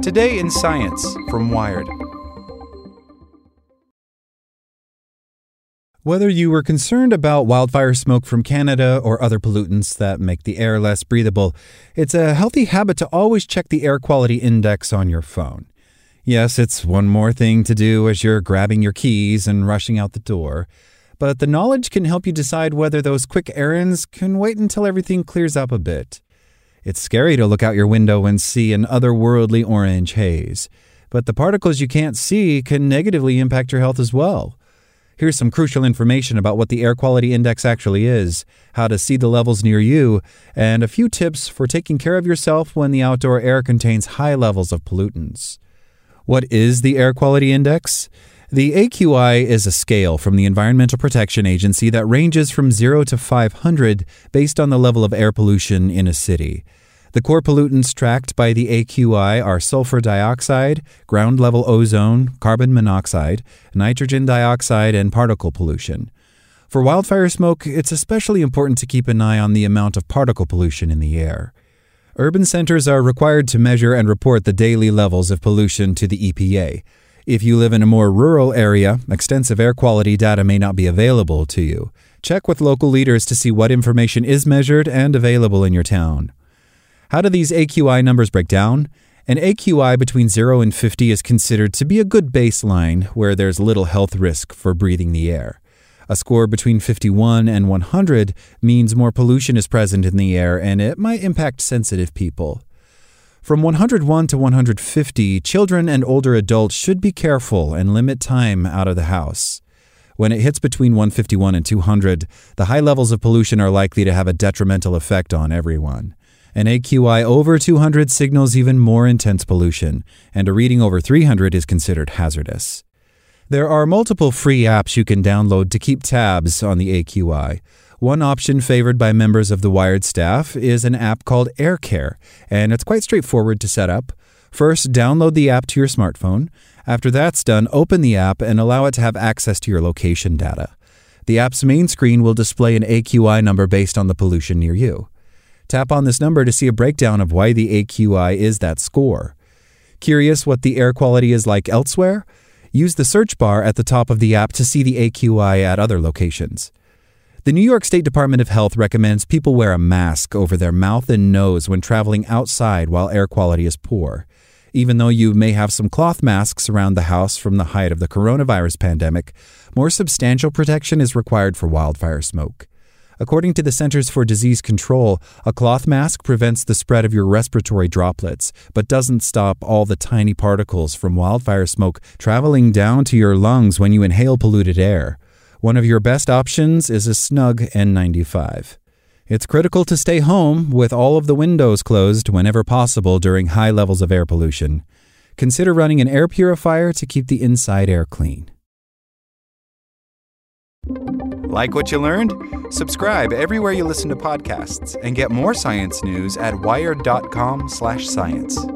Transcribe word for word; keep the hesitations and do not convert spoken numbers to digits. Today in Science from Wired. Whether you were concerned about wildfire smoke from Canada or other pollutants that make the air less breathable, it's a healthy habit to always check the air quality index on your phone. Yes, it's one more thing to do as you're grabbing your keys and rushing out the door, but the knowledge can help you decide whether those quick errands can wait until everything clears up a bit. It's scary to look out your window and see an otherworldly orange haze, but the particles you can't see can negatively impact your health as well. Here's some crucial information about what the air quality index actually is, how to see the levels near you, and a few tips for taking care of yourself when the outdoor air contains high levels of pollutants. What is the air quality index? The A Q I is a scale from the Environmental Protection Agency that ranges from zero to five hundred based on the level of air pollution in a city. The core pollutants tracked by the A Q I are sulfur dioxide, ground-level ozone, carbon monoxide, nitrogen dioxide, and particle pollution. For wildfire smoke, it's especially important to keep an eye on the amount of particle pollution in the air. Urban centers are required to measure and report the daily levels of pollution to the E P A. If you live in a more rural area, extensive air quality data may not be available to you. Check with local leaders to see what information is measured and available in your town. How do these A Q I numbers break down? An A Q I between zero and fifty is considered to be a good baseline where there's little health risk for breathing the air. A score between fifty-one and one hundred means more pollution is present in the air and it might impact sensitive people. From one hundred one to one hundred fifty, children and older adults should be careful and limit time out of the house. When it hits between one hundred fifty-one and two hundred, the high levels of pollution are likely to have a detrimental effect on everyone. An A Q I over two hundred signals even more intense pollution, and a reading over three hundred is considered hazardous. There are multiple free apps you can download to keep tabs on the A Q I. One option favored by members of the Wired staff is an app called AirCare, and it's quite straightforward to set up. First, download the app to your smartphone. After that's done, open the app and allow it to have access to your location data. The app's main screen will display an A Q I number based on the pollution near you. Tap on this number to see a breakdown of why the A Q I is that score. Curious what the air quality is like elsewhere? Use the search bar at the top of the app to see the A Q I at other locations. The New York State Department of Health recommends people wear a mask over their mouth and nose when traveling outside while air quality is poor. Even though you may have some cloth masks around the house from the height of the coronavirus pandemic, more substantial protection is required for wildfire smoke. According to the Centers for Disease Control, a cloth mask prevents the spread of your respiratory droplets, but doesn't stop all the tiny particles from wildfire smoke traveling down to your lungs when you inhale polluted air. One of your best options is a snug N ninety-five. It's critical to stay home with all of the windows closed whenever possible during high levels of air pollution. Consider running an air purifier to keep the inside air clean. Like what you learned? Subscribe everywhere you listen to podcasts and get more science news at wired dot com slash science.